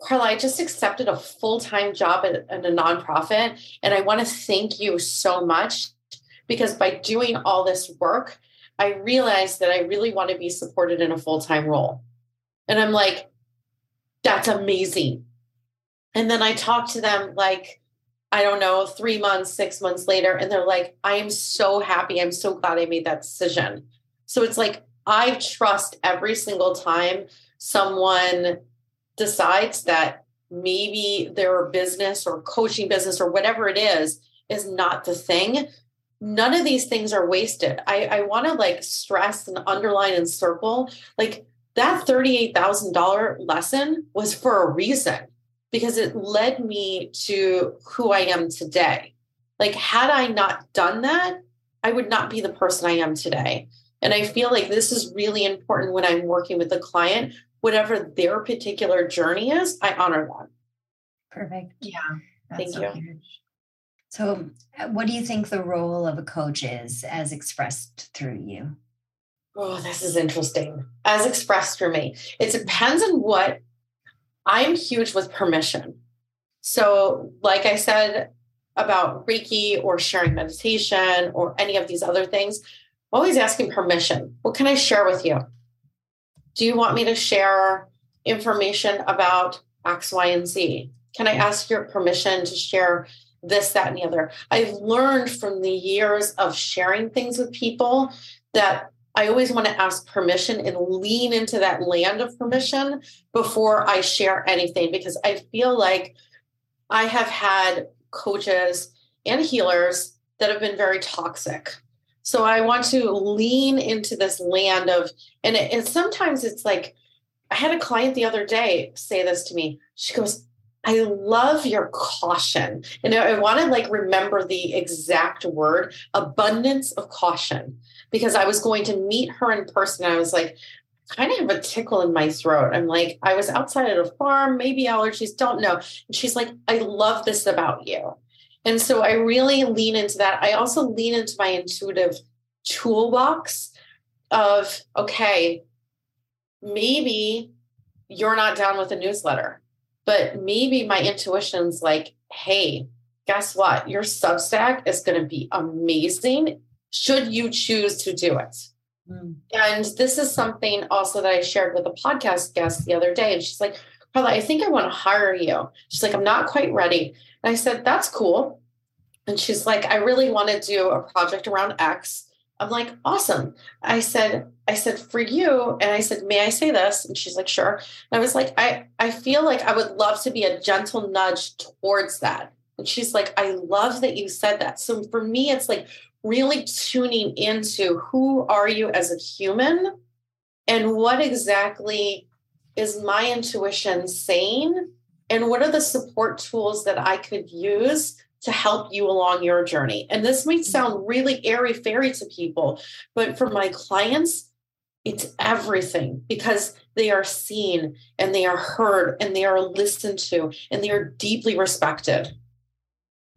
Carla, I just accepted a full-time job at a nonprofit. And I want to thank you so much because by doing all this work, I realized that I really want to be supported in a full-time role. And I'm like, that's amazing. And then I talk to them like, I don't know, 3 months, 6 months later. And they're like, I am so happy. I'm so glad I made that decision. So it's like, I trust every single time someone decides that maybe their business or coaching business or whatever it is not the thing. None of these things are wasted. I want to like stress and underline and circle, like that $38,000 lesson was for a reason. Because it led me to who I am today. Like, had I not done that, I would not be the person I am today. And I feel like this is really important when I'm working with a client, whatever their particular journey is, I honor them. Perfect. Yeah. Thank you. Huge. So what do you think the role of a coach is as expressed through you? Oh, this is interesting. As expressed through me. It depends on what. I'm huge with permission. So like I said about Reiki or sharing meditation or any of these other things, I'm always asking permission. What can I share with you? Do you want me to share information about X, Y, and Z? Can I ask your permission to share this, that, and the other? I've learned from the years of sharing things with people that I always want to ask permission and lean into that land of permission before I share anything, because I feel like I have had coaches and healers that have been very toxic. So I want to lean into this land of, and sometimes it's like, I had a client the other day say this to me. She goes, I love your caution. And I want to like remember the exact word, abundance of caution, because I was going to meet her in person. I was like, kind of have a tickle in my throat. I'm like, I was outside at a farm, maybe allergies, don't know. And she's like, I love this about you. And so I really lean into that. I also lean into my intuitive toolbox of, okay, maybe you're not down with a newsletter. But maybe my intuition's like, hey, guess what? Your Substack is going to be amazing should you choose to do it. Mm. And this is something also that I shared with a podcast guest the other day. And she's like, Carla, I think I want to hire you. She's like, I'm not quite ready. And I said, that's cool. And she's like, I really want to do a project around X. I'm like, awesome. I said, for you. And I said, may I say this? And she's like, sure. And I was like, I feel like I would love to be a gentle nudge towards that. And she's like, I love that you said that. So for me, it's like really tuning into who are you as a human and what exactly is my intuition saying? And what are the support tools that I could use to help you along your journey? And this might sound really airy fairy to people, but for my clients, it's everything, because they are seen and they are heard and they are listened to and they are deeply respected.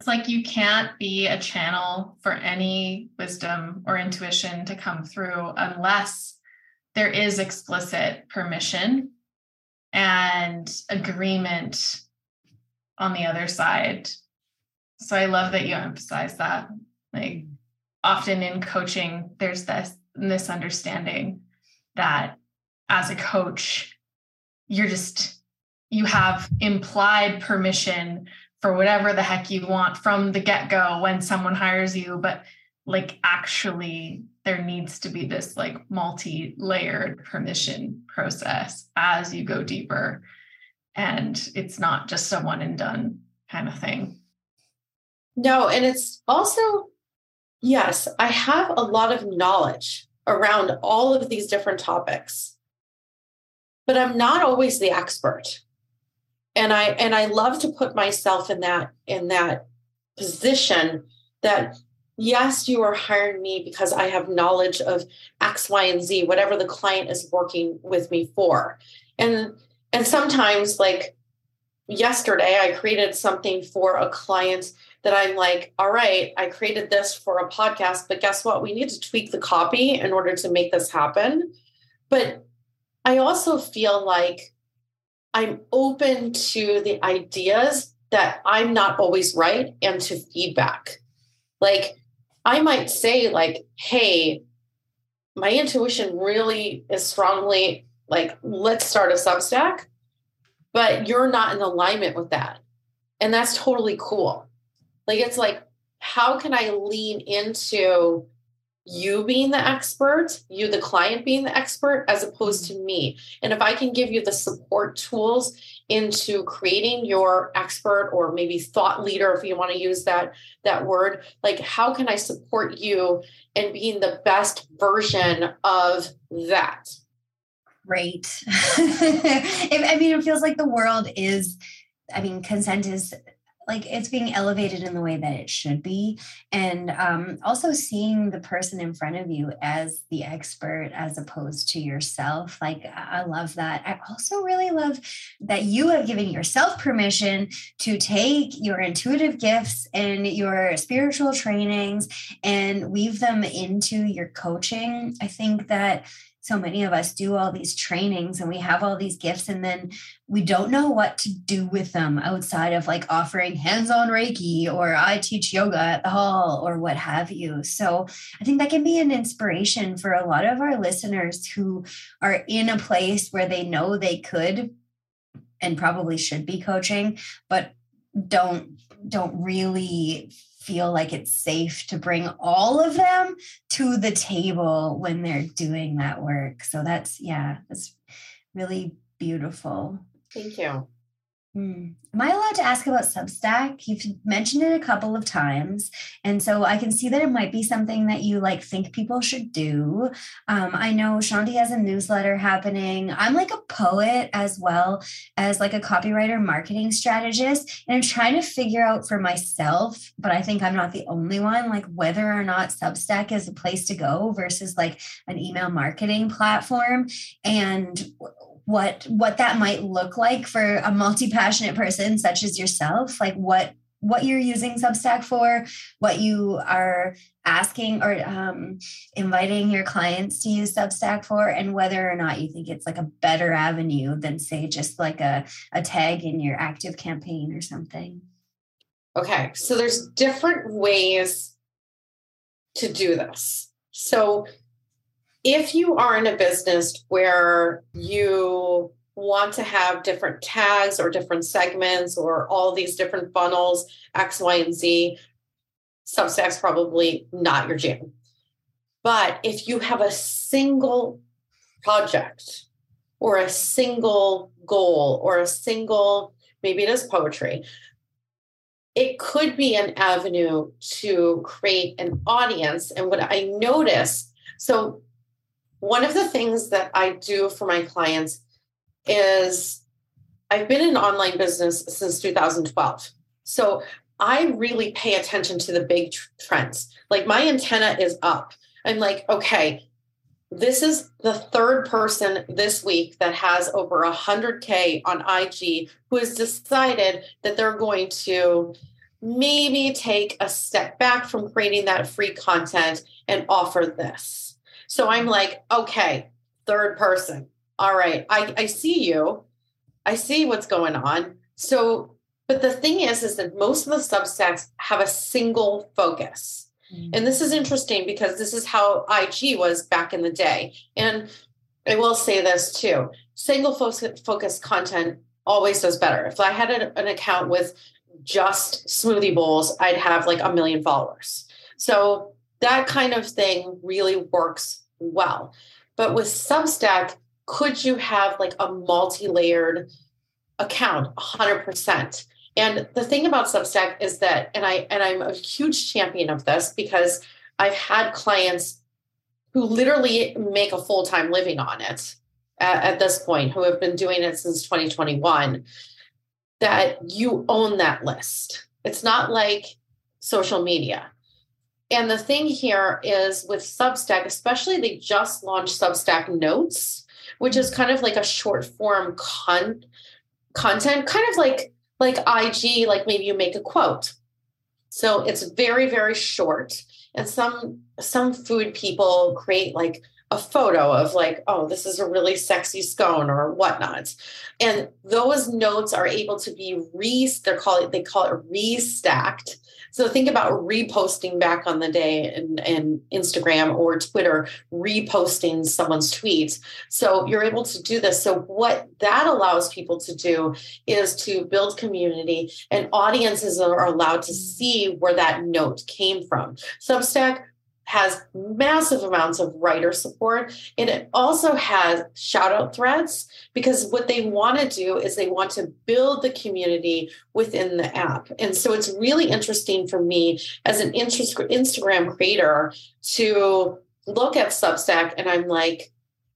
It's like you can't be a channel for any wisdom or intuition to come through unless there is explicit permission and agreement on the other side. So I love that you emphasize that. Like often in coaching, there's this misunderstanding that as a coach, you have implied permission for whatever the heck you want from the get-go when someone hires you. But like actually there needs to be this like multi-layered permission process as you go deeper. And it's not just a one and done kind of thing. No, and it's also, yes, I have a lot of knowledge around all of these different topics, but I'm not always the expert. And I love to put myself in that position that, yes, you are hiring me because I have knowledge of X, Y, and Z, whatever the client is working with me for. And sometimes, like yesterday, I created something for a client that I'm like, all right, I created this for a podcast, but guess what? We need to tweak the copy in order to make this happen. But I also feel like I'm open to the ideas that I'm not always right and to feedback. Like I might say like, hey, my intuition really is strongly like, let's start a Substack, but you're not in alignment with that. And that's totally cool. Like, it's like, how can I lean into you being the expert, you, the client being the expert, as opposed to me? And if I can give you the support tools into creating your expert or maybe thought leader, if you want to use that word, like, how can I support you in being the best version of that? Great. I mean, it feels like the world is, consent is like it's being elevated in the way that it should be. And also seeing the person in front of you as the expert, as opposed to yourself. Like, I love that. I also really love that you have given yourself permission to take your intuitive gifts and your spiritual trainings and weave them into your coaching. I think that so many of us do all these trainings and we have all these gifts, and then we don't know what to do with them outside of like offering hands-on Reiki, or I teach yoga at the hall, or what have you. So I think that can be an inspiration for a lot of our listeners who are in a place where they know they could and probably should be coaching, but don't really feel like it's safe to bring all of them to the table when they're doing that work. So that's really beautiful. Thank you. Am I allowed to ask about Substack? You've mentioned it a couple of times. And so I can see that it might be something that you like think people should do. I know Shanti has a newsletter happening. I'm like a poet as well as like a copywriter marketing strategist. And I'm trying to figure out for myself, but I think I'm not the only one, like whether or not Substack is a place to go versus like an email marketing platform, and what that might look like for a multi-passionate person such as yourself, like what you're using Substack for, what you are asking or inviting your clients to use Substack for, and whether or not you think it's like a better avenue than, say, just like a tag in your active campaign or something. Okay. So there's different ways to do this. So if you are in a business where you want to have different tags or different segments or all these different funnels, X, Y, and Z, Substack's probably not your jam. But if you have a single project or a single goal or a single, maybe it is poetry, it could be an avenue to create an audience. And what I noticed, so one of the things that I do for my clients is I've been in online business since 2012. So I really pay attention to the big trends. Like my antenna is up. I'm like, okay, this is the third person this week that has over 100K on IG who has decided that they're going to maybe take a step back from creating that free content and offer this. So I'm like, okay, third person. All right. I see you. I see what's going on. So, but the thing is that most of the Substacks have a single focus. Mm-hmm. And this is interesting because this is how IG was back in the day. And I will say this too, single focus content always does better. If I had an account with just smoothie bowls, I'd have like 1 million followers. So that kind of thing really works well. But with Substack, could you have like a multi-layered account? 100%. And the thing about Substack is that, and I'm a huge champion of this because I've had clients who literally make a full-time living on it at this point, who have been doing it since 2021, that you own that list. It's not like social media. And the thing here is with Substack, especially they just launched Substack Notes, which is kind of like a short form content, kind of like IG, like maybe you make a quote. So it's very, very short. And some food people create like a photo of like, oh, this is a really sexy scone or whatnot. And those notes are able to be they call it restacked. So think about reposting back on the day in Instagram or Twitter, reposting someone's tweets. So you're able to do this. So what that allows people to do is to build community, and audiences are allowed to see where that note came from. Substack has massive amounts of writer support, and it also has shout out threads, because what they want to do is they want to build the community within the app. And so it's really interesting for me as an Instagram creator to look at Substack, and I'm like,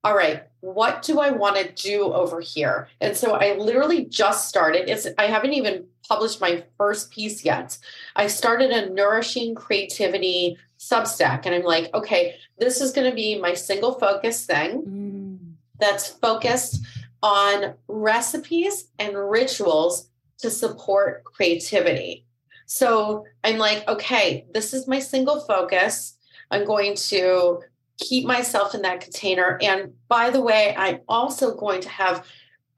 all right, what do I want to do over here? And so I literally just started. I haven't even published my first piece yet. I started a Nourishing Creativity Substack, and I'm like, okay, this is going to be my single focus thing that's focused on recipes and rituals to support creativity. So I'm like, okay, this is my single focus. I'm going to keep myself in that container. And by the way, I'm also going to have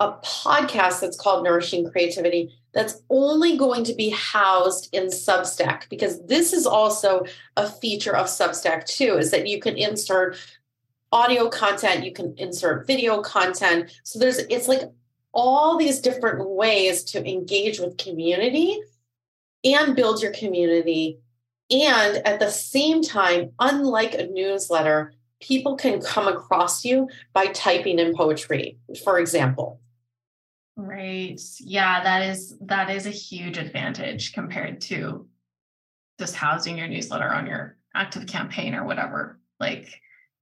a podcast that's called Nourishing Creativity that's only going to be housed in Substack, because this is also a feature of Substack too, is that you can insert audio content, you can insert video content. So it's like all these different ways to engage with community and build your community. And at the same time, unlike a newsletter, people can come across you by typing in poetry, for example. Right. Yeah, that is a huge advantage compared to just housing your newsletter on your active campaign or whatever. Like,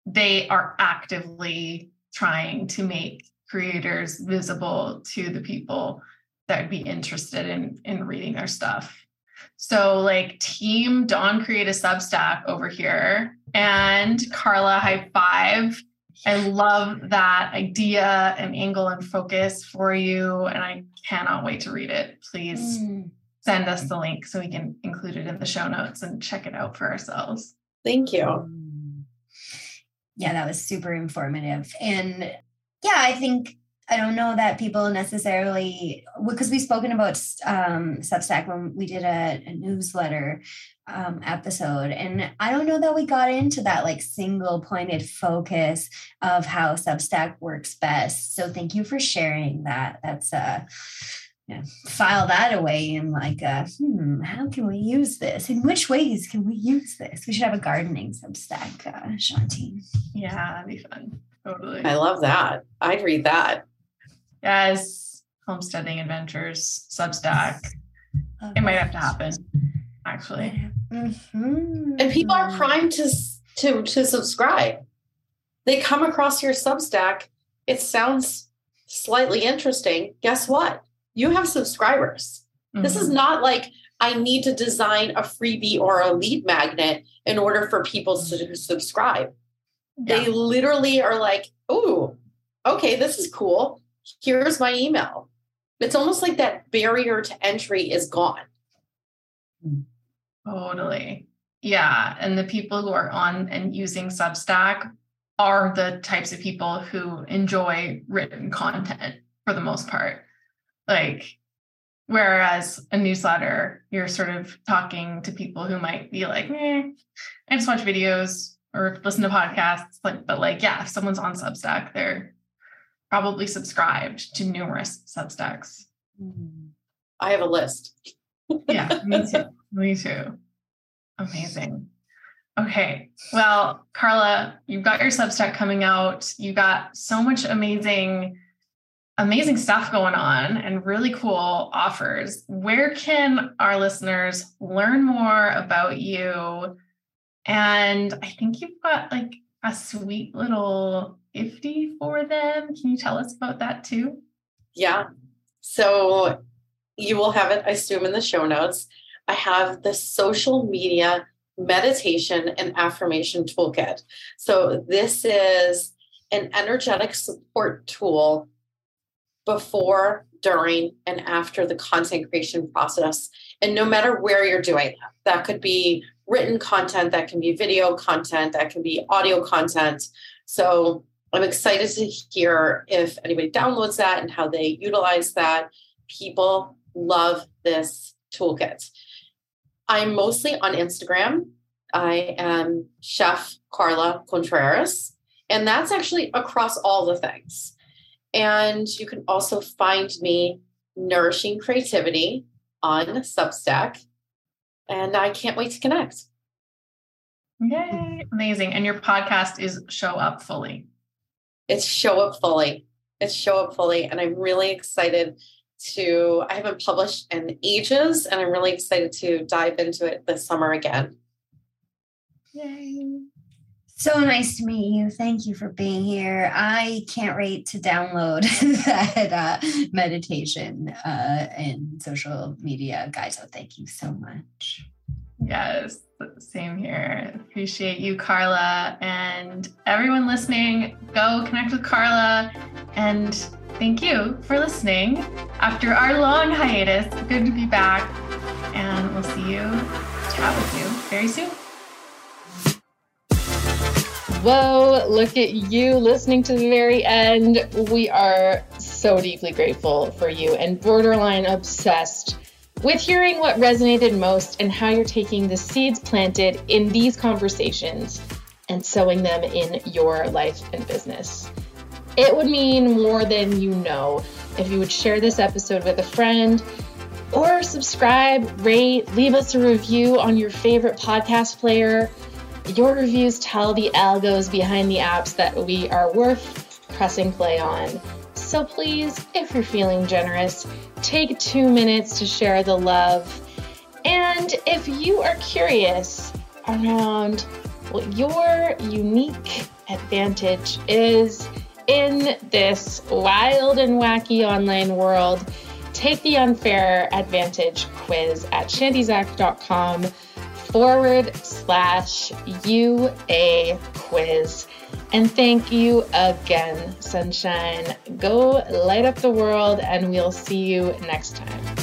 they are actively trying to make creators visible to the people that would be interested in reading their stuff. So like, team Dawn, create a Substack over here, and Carla, high five. I love that idea and angle and focus for you. And I cannot wait to read it. Please send us the link so we can include it in the show notes and check it out for ourselves. Thank you. Yeah, that was super informative. And yeah, I think, I don't know that people necessarily, because we've spoken about Substack when we did a newsletter episode. And I don't know that we got into that like single pointed focus of how Substack works best. So thank you for sharing that. That's file that away and like, how can we use this? In which ways can we use this? We should have a gardening Substack, Shanti. Yeah, that'd be fun. Totally. I love that. I'd read that. Yes. Homesteading Adventures, Substack. Love it. Might have to happen, actually. Mm-hmm. And people are primed to subscribe. They come across your Substack. It sounds slightly interesting. Guess what? You have subscribers. Mm-hmm. This is not like I need to design a freebie or a lead magnet in order for people to subscribe. Yeah. They literally are like, oh, okay, this is cool. Here's my email. It's almost like that barrier to entry is gone. Totally. Yeah. And the people who are on and using Substack are the types of people who enjoy written content for the most part. Like, whereas a newsletter, you're sort of talking to people who might be like, I just watch videos or listen to podcasts, if someone's on Substack, they're probably subscribed to numerous Substacks. I have a list. Yeah, me too. Amazing. Okay. Well, Carla, you've got your Substack coming out. You got so much amazing stuff going on and really cool offers. Where can our listeners learn more about you? And I think you've got like a sweet little gifty for them. Can you tell us about that too? Yeah. So you will have it, I assume, in the show notes. I have the social media meditation and affirmation toolkit. So this is an energetic support tool before, during, and after the content creation process. And no matter where you're doing that could be written content, that can be video content, that can be audio content. So I'm excited to hear if anybody downloads that and how they utilize that. People love this toolkit. I'm mostly on Instagram. I am Chef Carla Contreras, and that's actually across all the things. And you can also find me Nourishing Creativity on Substack. And I can't wait to connect. Yay. Amazing. And your podcast is Show Up Fully. It's Show Up Fully. And I'm really excited I haven't published in ages, and I'm really excited to dive into it this summer again. Yay. So nice to meet you. Thank you for being here. I can't wait to download that meditation and social media guide. So thank you so much. Yes, same here. Appreciate you, Carla. And everyone listening, go connect with Carla. And thank you for listening. After our long hiatus, good to be back. And we'll see you, chat with you very soon. Whoa, look at you listening to the very end. We are so deeply grateful for you and borderline obsessed with hearing what resonated most and how you're taking the seeds planted in these conversations and sowing them in your life and business. It would mean more than you know if you would share this episode with a friend or subscribe, rate, leave us a review on your favorite podcast player. Your reviews tell the algos behind the apps that we are worth pressing play on. So please, if you're feeling generous, take 2 minutes to share the love. And if you are curious around what your unique advantage is in this wild and wacky online world, take the Unfair Advantage quiz at chantizak.com. /UA quiz. And thank you again, Sunshine. Go light up the world, and we'll see you next time.